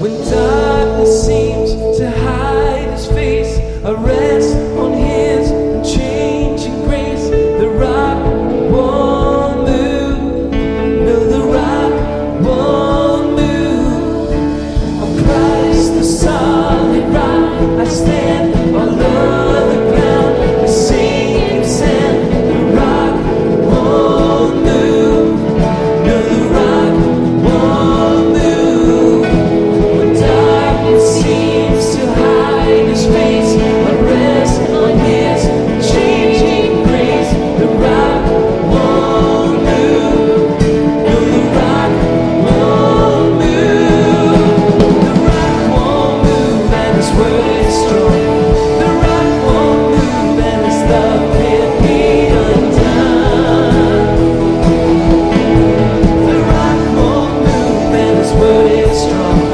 When darkness seems to hide his face, I rest on his unchanging grace. The rock won't move. No, the rock won't move. On Christ the solid rock I stand, all over the ground I sing and sand. The rock won't move. No, the rock won't move. When darkness seems to hide his face, I rest on his changing grace. The rock won't move. No, the rock won't move. The rock won't move, and his word is strong. The rock won't move, and his love can't be undone. The rock won't move, and his word is strong.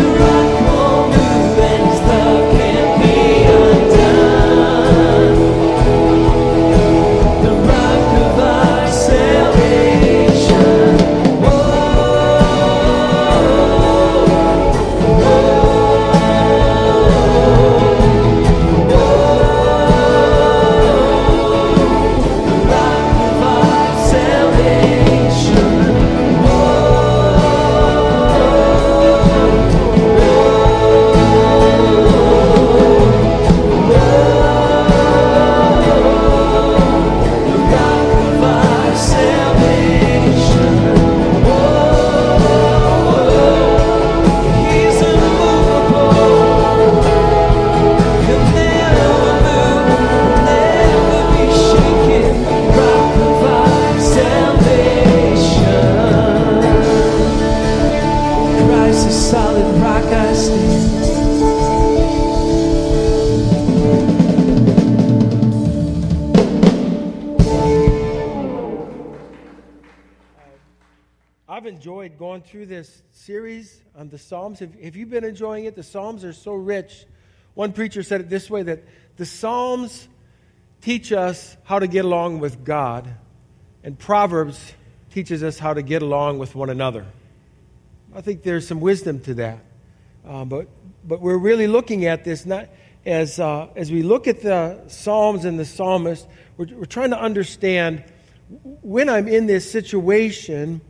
The rock won't move, and his love can't be undone. The rock of our salvation. I've enjoyed going through this series on the Psalms. Have you been enjoying it? The Psalms are so rich. One preacher said it this way, that the Psalms teach us how to get along with God, and Proverbs teaches us how to get along with one another. I think there's some wisdom to that. But we're really looking at this not as we look at the Psalms and the psalmist, we're trying to understand, when I'm in this situation,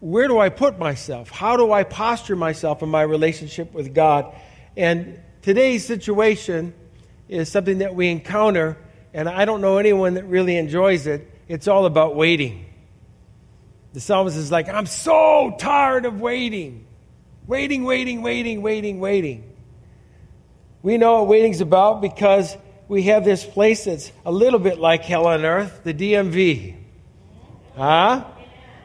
where do I put myself? How do I posture myself in my relationship with God? And today's situation is something that we encounter, and I don't know anyone that really enjoys it. It's all about waiting. The psalmist is like, I'm so tired of waiting. Waiting, waiting, waiting, waiting, waiting. We know what waiting's about because we have this place that's a little bit like hell on earth, the DMV. Huh?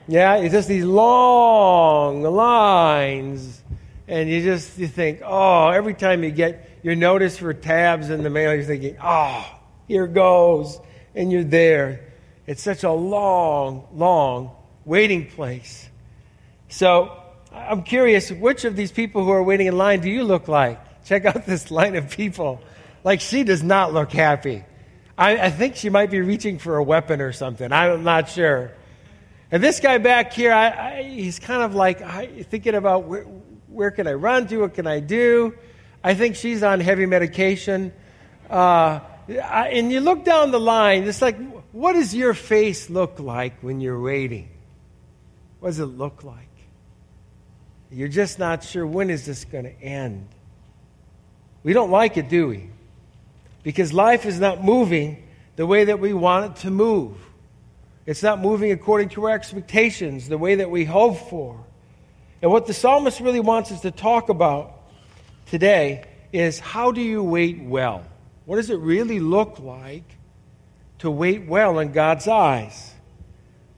Yeah, it's just these long lines, and you think, oh, every time you get your notice for tabs in the mail, you're thinking, oh, here goes, and you're there. It's such a long, long waiting place. So I'm curious, which of these people who are waiting in line do you look like? Check out this line of people. Like, she does not look happy. I think she might be reaching for a weapon or something. I'm not sure. And this guy back here, he's kind of like thinking about where can I run to, what can I do? I think she's on heavy medication. And you look down the line, it's like, what does your face look like when you're waiting? What does it look like? You're just not sure, when is this going to end? We don't like it, do we? Because life is not moving the way that we want it to move. It's not moving according to our expectations, the way that we hope for. And what the psalmist really wants us to talk about today is, how do you wait well? What does it really look like to wait well in God's eyes?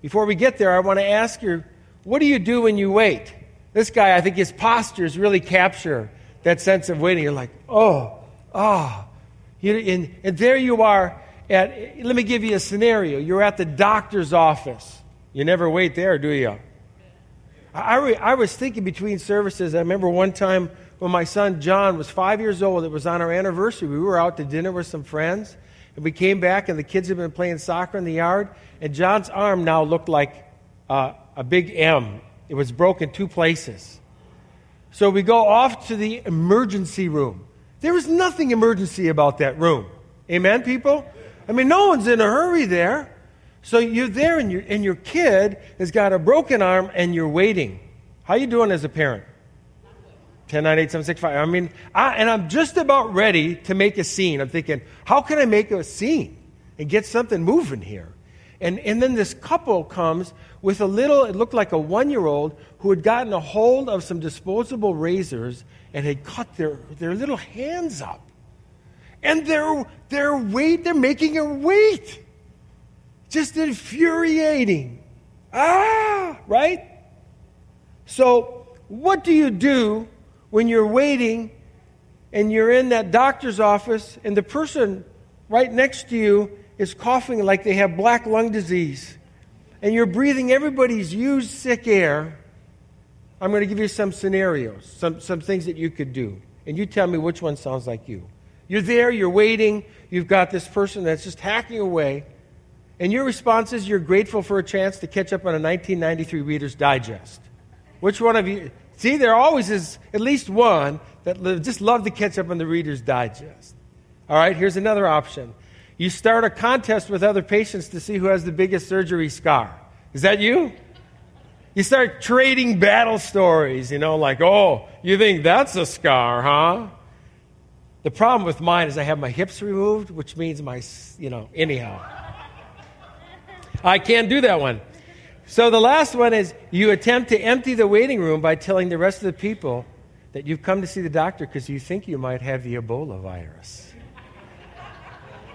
Before we get there, I want to ask you, what do you do when you wait? This guy, I think his postures really capture that sense of waiting. You're like, and there you are. Let me give you a scenario. You're at the doctor's office. You never wait there, do you? I was thinking between services. I remember one time when my son John was 5 years old. It was on our anniversary. We were out to dinner with some friends, and we came back, and the kids had been playing soccer in the yard, and John's arm now looked like a big M. It was broken two places. So we go off to the emergency room. There was nothing emergency about that room. Amen, people? I mean, no one's in a hurry there. So you're there, and your kid has got a broken arm, and you're waiting. How you doing as a parent? 10, 9, 8, 7, 6, 5. I mean, I'm just about ready to make a scene. I'm thinking, how can I make a scene and get something moving here? And then this couple comes with a little, it looked like a 1-year-old who had gotten a hold of some disposable razors and had cut their little hands up. And they're making her wait. Just infuriating. Right? So what do you do when you're waiting and you're in that doctor's office and the person right next to you is coughing like they have black lung disease and you're breathing everybody's used sick air? I'm going to give you some scenarios, some things that you could do. And you tell me which one sounds like you. You're there, you're waiting, you've got this person that's just hacking away, and your response is you're grateful for a chance to catch up on a 1993 Reader's Digest. Which one of you? See, there always is at least one that just love to catch up on the Reader's Digest. All right, here's another option. You start a contest with other patients to see who has the biggest surgery scar. Is that you? You start trading battle stories, like, oh, you think that's a scar, huh? The problem with mine is I have my hips removed, which means anyhow. I can't do that one. So the last one is you attempt to empty the waiting room by telling the rest of the people that you've come to see the doctor because you think you might have the Ebola virus.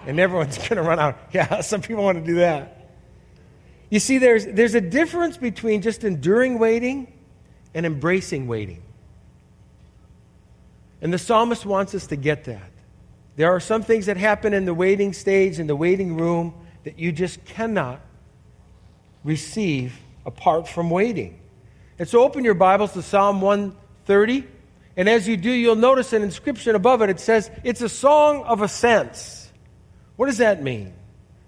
And everyone's going to run out. Yeah, some people want to do that. You see, there's a difference between just enduring waiting and embracing waiting. And the psalmist wants us to get that. There are some things that happen in the waiting stage, in the waiting room, that you just cannot receive apart from waiting. And so open your Bibles to Psalm 130. And as you do, you'll notice an inscription above it. It says, it's a song of ascents. What does that mean?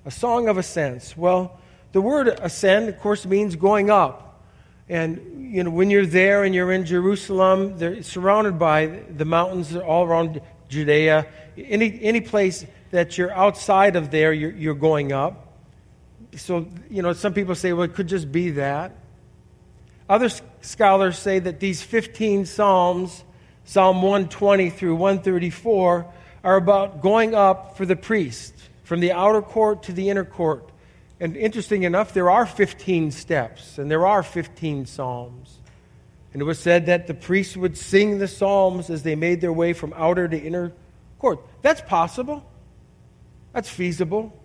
A song of ascents. Well, the word ascend, of course, means going up. And, when you're there and you're in Jerusalem, they're surrounded by the mountains all around Judea. Any place that you're outside of there, you're going up. So, some people say, well, it could just be that. Other scholars say that these 15 Psalms, Psalm 120 through 134, are about going up for the priest, from the outer court to the inner court. And interesting enough, there are 15 steps, and there are 15 psalms. And it was said that the priests would sing the psalms as they made their way from outer to inner court. That's possible. That's feasible.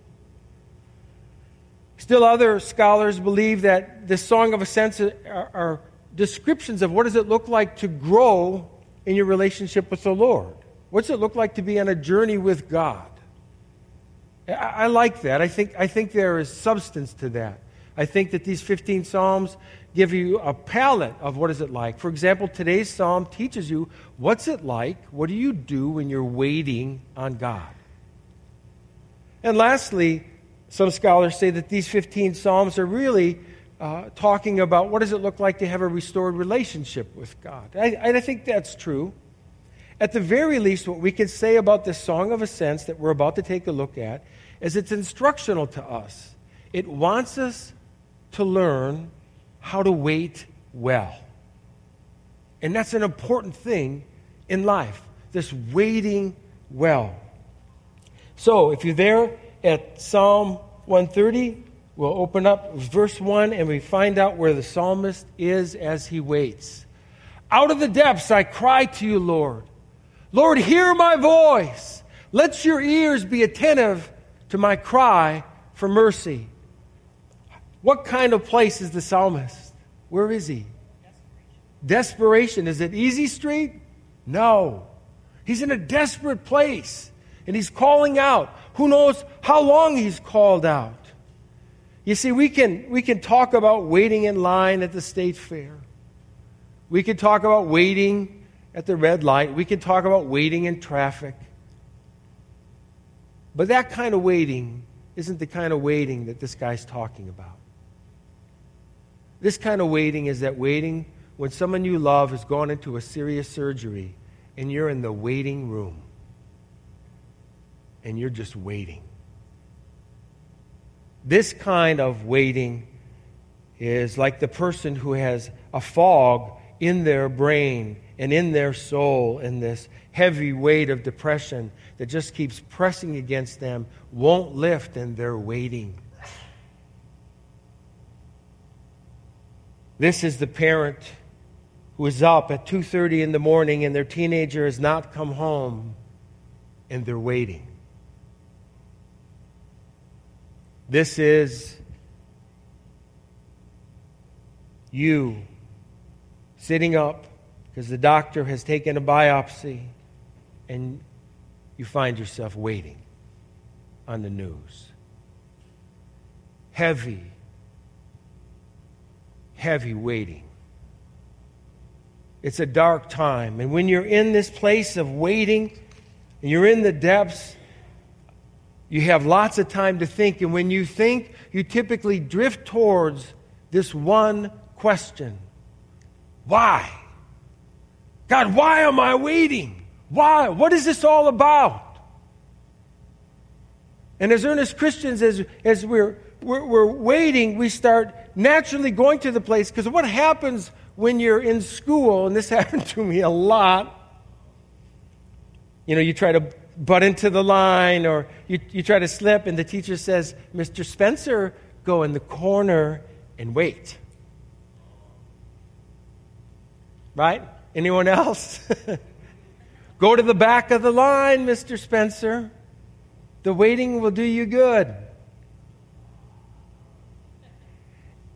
Still other scholars believe that the Song of Ascents are descriptions of what does it look like to grow in your relationship with the Lord. What's it look like to be on a journey with God? I like that. I think there is substance to that. I think that these 15 psalms give you a palette of what is it like. For example, today's psalm teaches you what's it like, what do you do when you're waiting on God. And lastly, some scholars say that these 15 psalms are really talking about what does it look like to have a restored relationship with God. And I think that's true. At the very least, what we can say about this Song of Ascents that we're about to take a look at is it's instructional to us. It wants us to learn how to wait well. And that's an important thing in life, this waiting well. So if you're there at Psalm 130, we'll open up verse 1 and we find out where the psalmist is as he waits. Out of the depths I cry to you, Lord. Lord, hear my voice. Let your ears be attentive to my cry for mercy. What kind of place is the psalmist? Where is he? Desperation. Is it easy street? No. He's in a desperate place, and he's calling out. Who knows how long he's called out? You see, we can talk about waiting in line at the state fair. We can talk about waiting at the red light. We can talk about waiting in traffic. But that kind of waiting isn't the kind of waiting that this guy's talking about. This kind of waiting is that waiting when someone you love has gone into a serious surgery and you're in the waiting room and you're just waiting. This kind of waiting is like the person who has a fog in their brain and in their soul, and this heavy weight of depression that just keeps pressing against them, won't lift, and they're waiting. This is the parent who is up at 2:30 in the morning and their teenager has not come home, and they're waiting. This is you sitting up because the doctor has taken a biopsy and you find yourself waiting on the news. Heavy, heavy waiting. It's a dark time. And when you're in this place of waiting and you're in the depths, you have lots of time to think. And when you think, you typically drift towards this one question. Why? God, why am I waiting? Why? What is this all about? And as earnest Christians, as we're waiting, we start naturally going to the place. Because what happens when you're in school, and this happened to me a lot, you know, you try to butt into the line, or you try to slip, and the teacher says, Mr. Spencer, go in the corner and wait. Right? Anyone else? Go to the back of the line, Mr. Spencer. The waiting will do you good.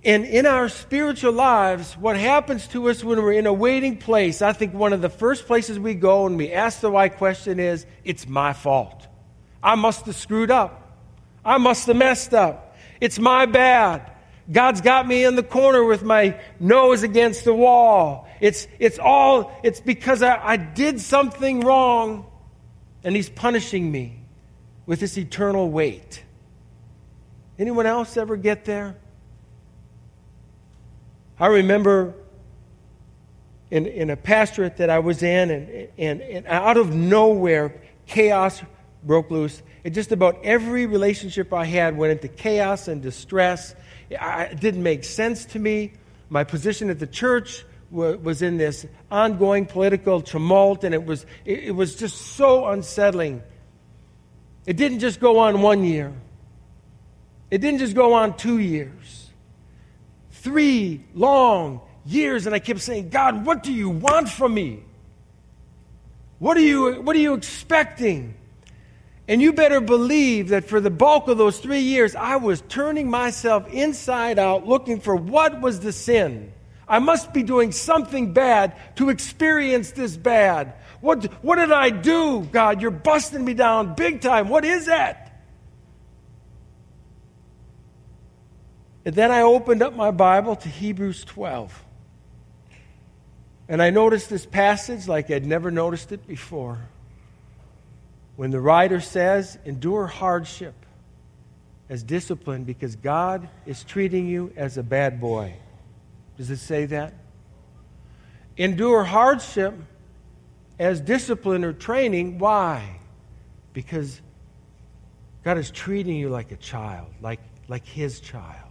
And in our spiritual lives, what happens to us when we're in a waiting place, I think one of the first places we go and we ask the why question is, it's my fault. I must have screwed up. I must have messed up. It's my bad. God's got me in the corner with my nose against the wall. It's because I did something wrong, and he's punishing me with this eternal weight. Anyone else ever get there? I remember in a pastorate that I was in, and out of nowhere, chaos broke loose. And just about every relationship I had went into chaos and distress. It didn't make sense to me. My position at the church was in this ongoing political tumult, and it was just so unsettling. It didn't just go on 1 year. It didn't just go on 2 years. 3 long years, and I kept saying, God, what do you want from me? What are you expecting? And you better believe that for the bulk of those 3 years, I was turning myself inside out, looking for what was the sin. I must be doing something bad to experience this bad. What did I do, God? You're busting me down big time. What is that? And then I opened up my Bible to Hebrews 12. And I noticed this passage like I'd never noticed it before. When the writer says, endure hardship as discipline because God is treating you as a bad boy. Does it say that? Endure hardship as discipline or training. Why? Because God is treating you like a child, like his child.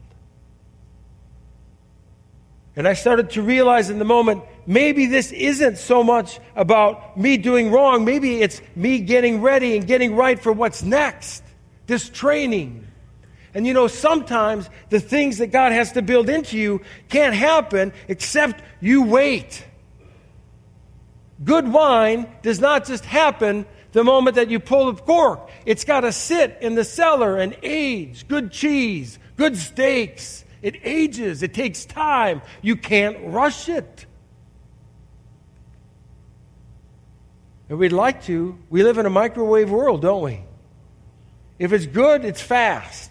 And I started to realize in the moment, maybe this isn't so much about me doing wrong. Maybe it's me getting ready and getting right for what's next, this training. And you know, sometimes the things that God has to build into you can't happen except you wait. Good wine does not just happen the moment that you pull the cork. It's got to sit in the cellar and age. Good cheese, good steaks. It ages. It takes time. You can't rush it. And we'd like to. We live in a microwave world, don't we? If it's good, it's fast.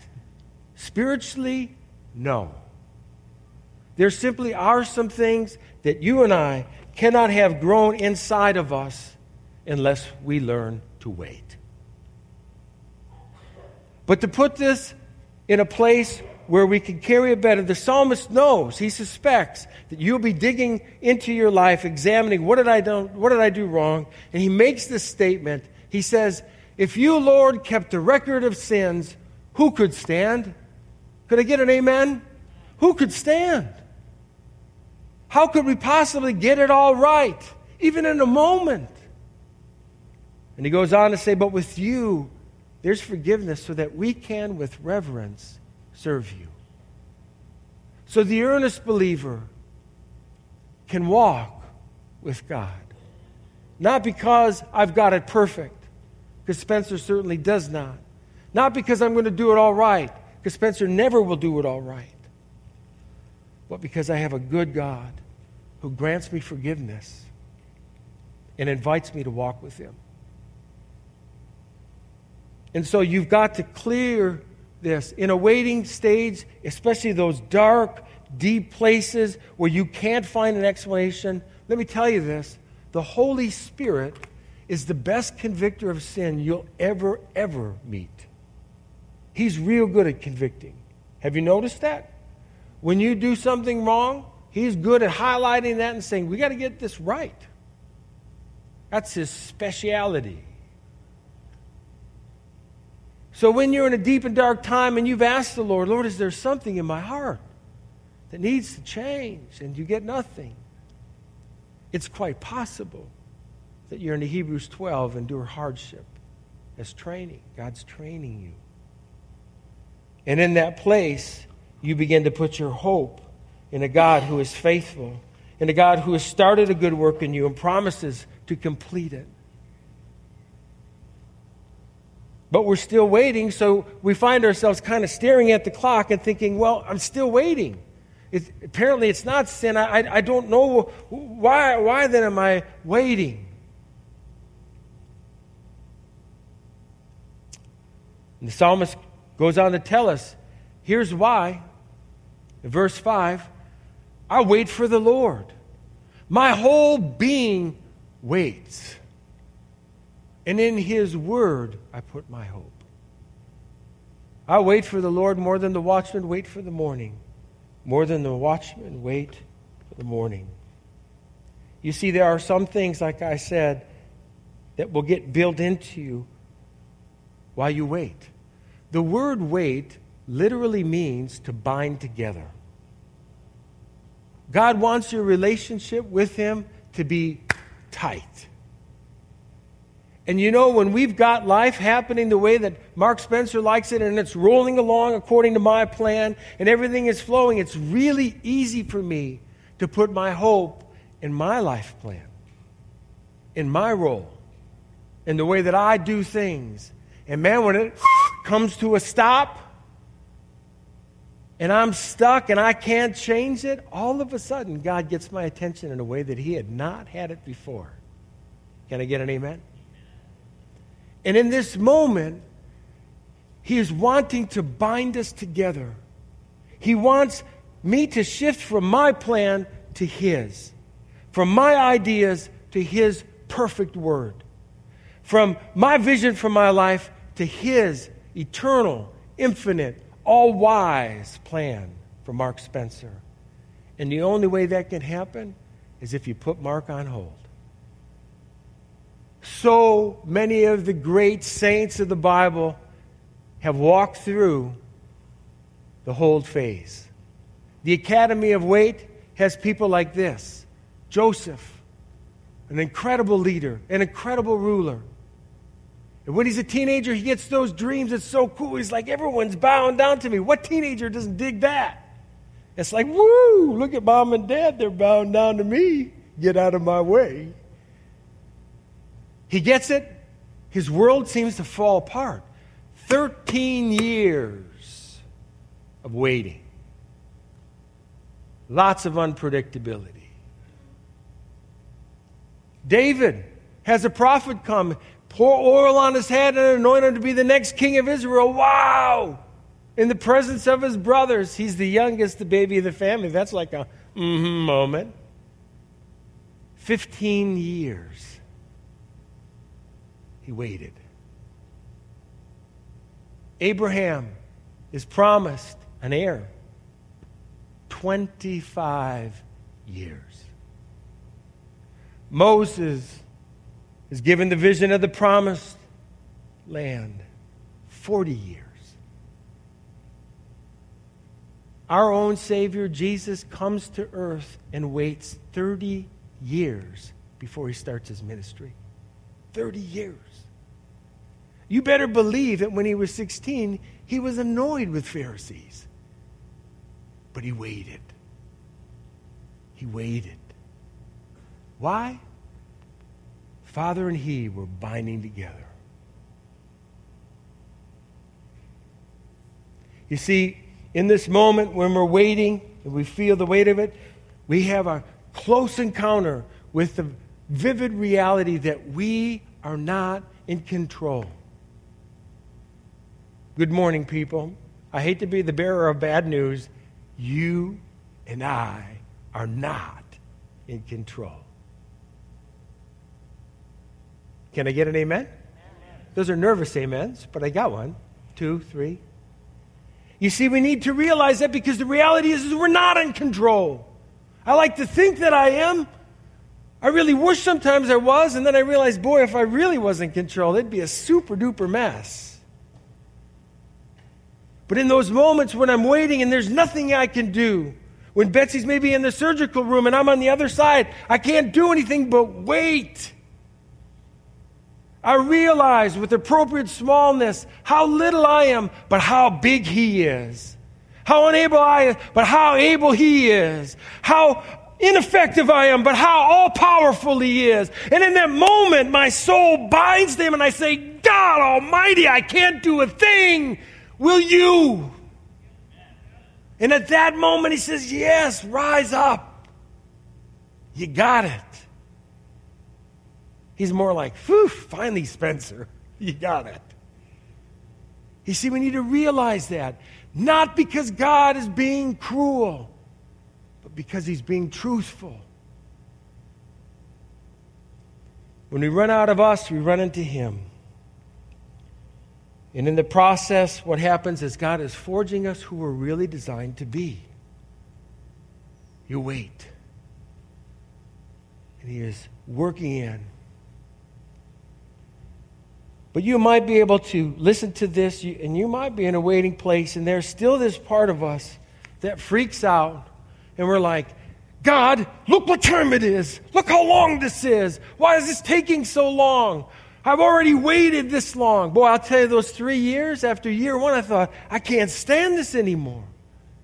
Spiritually, no. There simply are some things that you and I cannot have grown inside of us unless we learn to wait. But to put this in a place where we can carry a bed. And the psalmist knows, he suspects, that you'll be digging into your life, examining, what did I do wrong? And he makes this statement. He says, if you, Lord, kept a record of sins, who could stand? Could I get an amen? Who could stand? How could we possibly get it all right, even in a moment? And he goes on to say, but with you, there's forgiveness so that we can, with reverence, serve you. So the earnest believer can walk with God. Not because I've got it perfect, because Spencer certainly does not. Not because I'm going to do it all right, because Spencer never will do it all right. But because I have a good God who grants me forgiveness and invites me to walk with him. And so you've got to clear this. In a waiting stage, especially those dark, deep places where you can't find an explanation, let me tell you this, the Holy Spirit is the best convictor of sin you'll ever, ever meet. He's real good at convicting. Have you noticed that? When you do something wrong, he's good at highlighting that and saying, we got to get this right. That's his speciality. So when you're in a deep and dark time and you've asked the Lord, Lord, is there something in my heart that needs to change? And you get nothing. It's quite possible that you're in the Hebrews 12, endure hardship as training. God's training you. And in that place, you begin to put your hope in a God who is faithful, in a God who has started a good work in you and promises to complete it. But we're still waiting, so we find ourselves kind of staring at the clock and thinking, well, I'm still waiting. Apparently it's not sin. I don't know. Why then am I waiting? And the psalmist goes on to tell us, here's why. In verse 5, I wait for the Lord. My whole being waits. And in his word, I put my hope. I wait for the Lord more than the watchmen wait for the morning. More than the watchmen wait for the morning. You see, there are some things, like I said, that will get built into you while you wait. The word wait literally means to bind together. God wants your relationship with him to be tight. And you know, when we've got life happening the way that Mark Spencer likes it and it's rolling along according to my plan and everything is flowing, it's really easy for me to put my hope in my life plan, in my role, in the way that I do things. And man, when it comes to a stop and I'm stuck and I can't change it, all of a sudden God gets my attention in a way that he had not had it before. Can I get an amen? And in this moment, he is wanting to bind us together. He wants me to shift from my plan to his, from my ideas to his perfect word, from my vision for my life to his eternal, infinite, all-wise plan for Mark Spencer. And the only way that can happen is if you put Mark on hold. So many of the great saints of the Bible have walked through the hold phase. The Academy of Wait has people like this. Joseph, an incredible leader, an incredible ruler. And when he's a teenager, he gets those dreams. It's so cool. He's like, everyone's bowing down to me. What teenager doesn't dig that? It's like, woo, look at mom and dad. They're bowing down to me. Get out of my way. He gets it. His world seems to fall apart. 13 years of waiting. Lots of unpredictability. David has a prophet come, pour oil on his head and anoint him to be the next king of Israel. Wow! In the presence of his brothers. He's the youngest, the baby of the family. That's like a moment. 15 years. He waited. Abraham is promised an heir. 25 years. Moses is given the vision of the promised land. 40 years. Our own Savior, Jesus, comes to earth and waits 30 years before he starts his ministry. 30 years. You better believe that when he was 16, he was annoyed with Pharisees. But he waited. He waited. Why? Father and he were binding together. You see, in this moment when we're waiting and we feel the weight of it, we have a close encounter with the vivid reality that we are not in control. Good morning, people. I hate to be the bearer of bad news. You and I are not in control. Can I get an amen? Amen. Those are nervous amens, but I got one, two, three. You see, we need to realize that because the reality is we're not in control. I like to think that I am. I really wish sometimes I was, and then I realized, boy, if I really was in control, it'd be a super-duper mess. But in those moments when I'm waiting and there's nothing I can do, when Betsy's maybe in the surgical room and I'm on the other side, I can't do anything but wait. I realize with appropriate smallness how little I am, but how big he is. How unable I am, but how able he is. How ineffective I am, but how all-powerful he is. And in that moment, my soul binds to him and I say, God Almighty, I can't do a thing. Will you? And at that moment, he says, yes, rise up. You got it. He's more like, phew, finally, Spencer, you got it. You see, we need to realize that. Not because God is being cruel, but because he's being truthful. When we run out of us, we run into him. And in the process, what happens is God is forging us who we're really designed to be. You wait. And he is working in. But you might be able to listen to this, and you might be in a waiting place, and there's still this part of us that freaks out, and we're like, God, look what time it is. Look how long this is. Why is this taking so long? I've already waited this long. Boy, I'll tell you, those 3 years, after year one, I thought, I can't stand this anymore.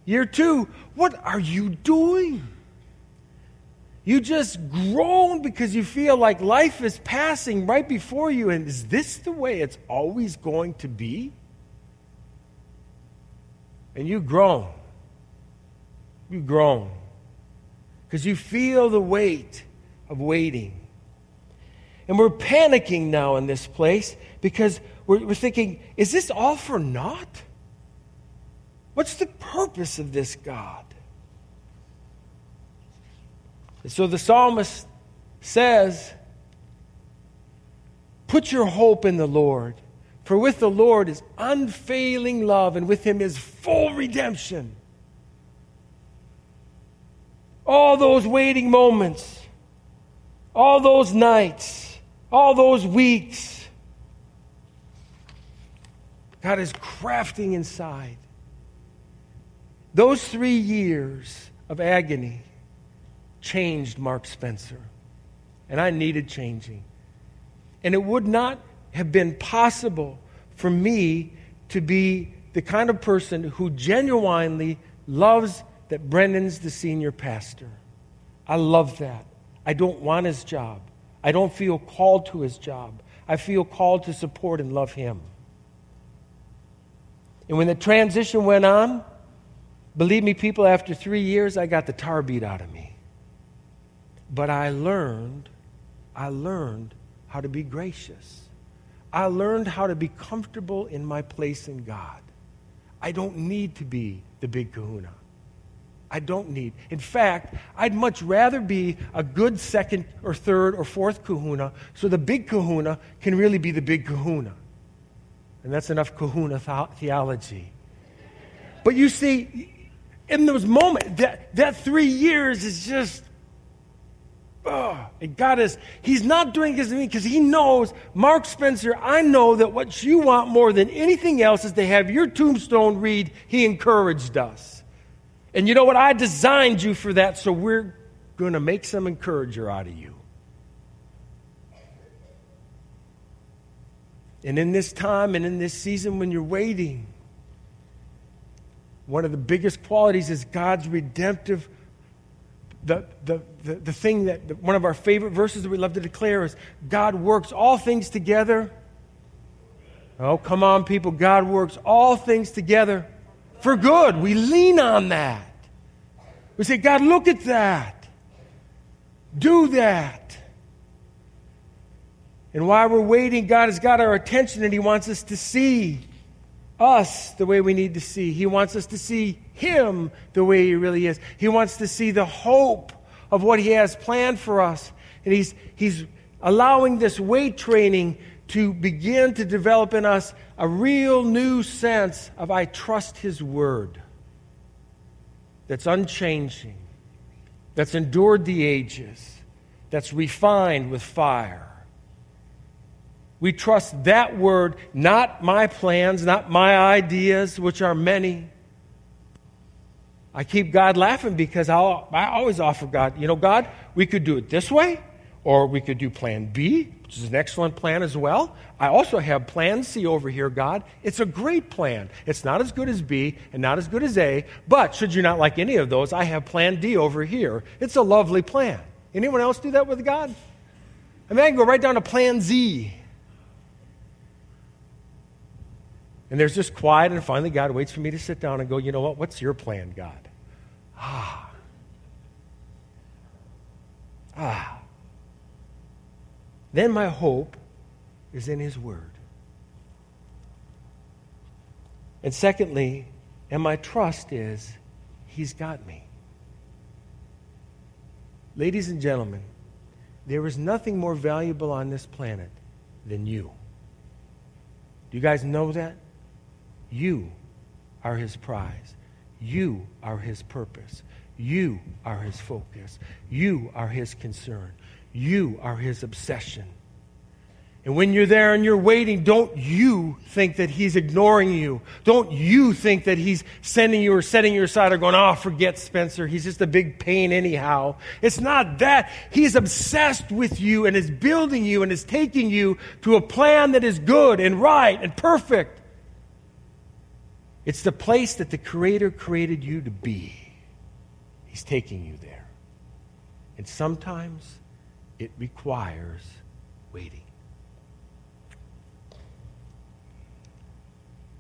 Year two, what are you doing? You just groan because you feel like life is passing right before you, and is this the way it's always going to be? And you groan. You groan. Because you feel the weight of waiting. And we're panicking now in this place because we're thinking, is this all for naught? What's the purpose of this, God? So the psalmist says, put your hope in the Lord, for with the Lord is unfailing love, and with him is full redemption. All those waiting moments, all those nights, all those weeks, God is crafting inside. Those 3 years of agony changed Mark Spencer. And I needed changing. And it would not have been possible for me to be the kind of person who genuinely loves that Brendan's the senior pastor. I love that. I don't want his job. I don't feel called to his job. I feel called to support and love him. And when the transition went on, believe me, people, after 3 years, I got the tar beat out of me. But I learned how to be gracious. I learned how to be comfortable in my place in God. I don't need to be the big kahuna. I don't need. In fact, I'd much rather be a good second or third or fourth kahuna so the big kahuna can really be the big kahuna. And that's enough kahuna theology. But you see, in those moments, that 3 years is just, and God is, he's not doing this to me because he knows, Mark Spencer, I know that what you want more than anything else is to have your tombstone read, he encouraged us. And you know what? I designed you for that, so we're going to make some encourager out of you. And in this time and in this season when you're waiting, one of the biggest qualities is God's redemptive, the thing that one of our favorite verses that we love to declare is, God works all things together. Oh, come on, people. God works all things together for good. We lean on that. We say, God, look at that. Do that. And while we're waiting, God has got our attention and he wants us to see us the way we need to see. He wants us to see him the way he really is. He wants to see the hope of what he has planned for us. And he's allowing this weight training to begin to develop in us a real new sense of I trust his word that's unchanging, that's endured the ages, that's refined with fire. We trust that word, not my plans, not my ideas, which are many. I keep God laughing because I always offer God, you know, God, we could do it this way, or we could do plan B, which is an excellent plan as well. I also have plan C over here, God. It's a great plan. It's not as good as B and not as good as A, but should you not like any of those, I have plan D over here. It's a lovely plan. Anyone else do that with God? I mean, I can go right down to plan Z. And there's just quiet, and finally God waits for me to sit down and go, you know what? What's your plan, God? Then my hope is in his word. And secondly, and my trust is he's got me. Ladies and gentlemen, there is nothing more valuable on this planet than you. Do you guys know that? You are his prize. You are his purpose. You are his focus. You are his concern. You are his obsession. And when you're there and you're waiting, don't you think that he's ignoring you. Don't you think that he's sending you or setting you aside or going, oh, forget Spencer. He's just a big pain anyhow. It's not that. He's obsessed with you and is building you and is taking you to a plan that is good and right and perfect. It's the place that the Creator created you to be. He's taking you there. And sometimes it requires waiting.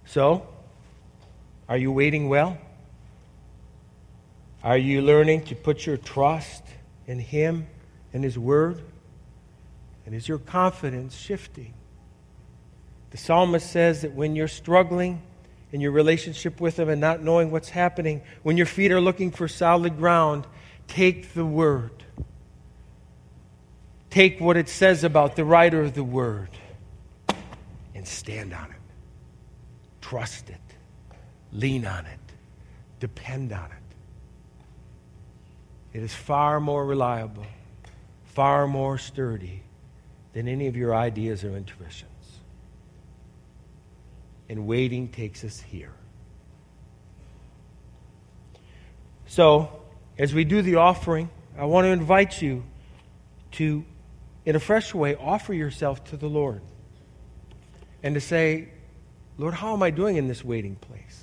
So, are you waiting well? Are you learning to put your trust in Him and His Word? And is your confidence shifting? The psalmist says that when you're struggling in your relationship with him and not knowing what's happening, when your feet are looking for solid ground, take the word. Take what it says about the writer of the word and stand on it. Trust it. Lean on it. Depend on it. It is far more reliable, far more sturdy than any of your ideas or intuitions. And waiting takes us here. So, as we do the offering, I want to invite you to, in a fresh way, offer yourself to the Lord. And to say, Lord, how am I doing in this waiting place?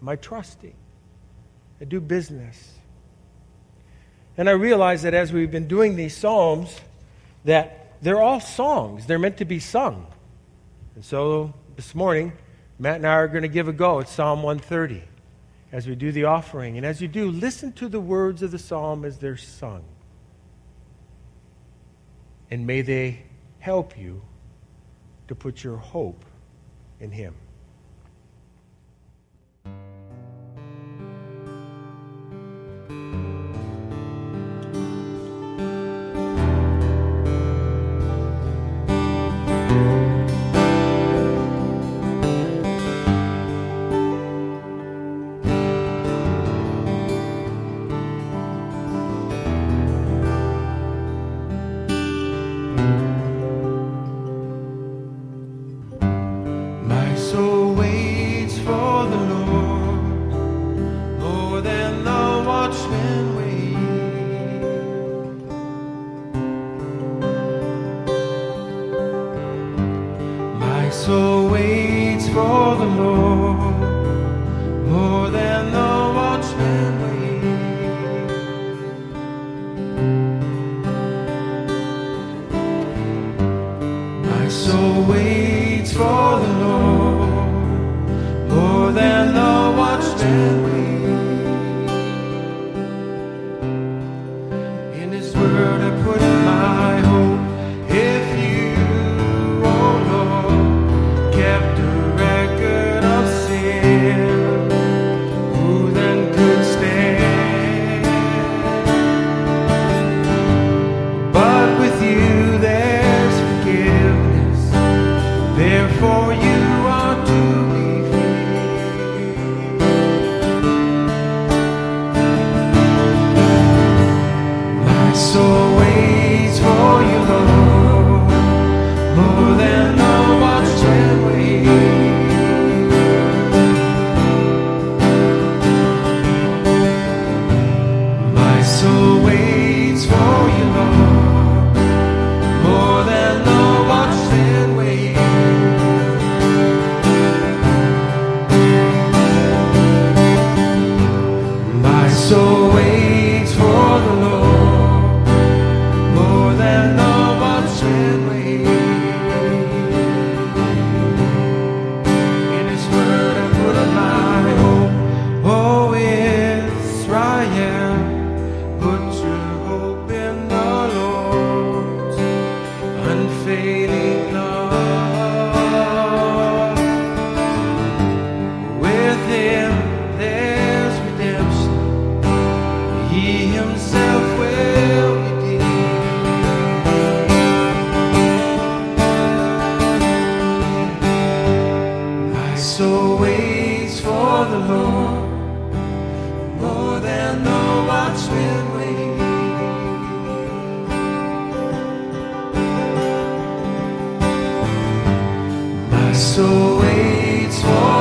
Am I trusting? I do business. And I realize that as we've been doing these psalms, that they're all songs. They're meant to be sung. And so, this morning, Matt and I are going to give a go at Psalm 130 as we do the offering. And as you do, listen to the words of the psalm as they're sung. And may they help you to put your hope in Him. My soul waits for the Lord, more than the watchman waits. My soul waits for the Lord, more than the watchman waits. For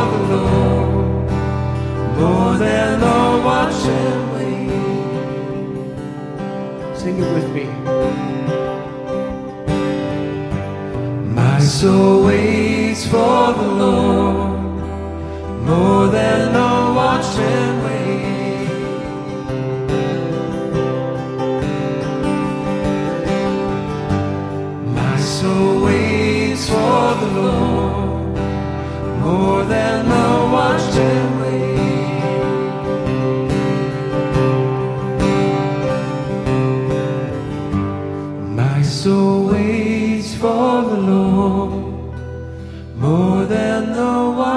the Lord, more than the wise.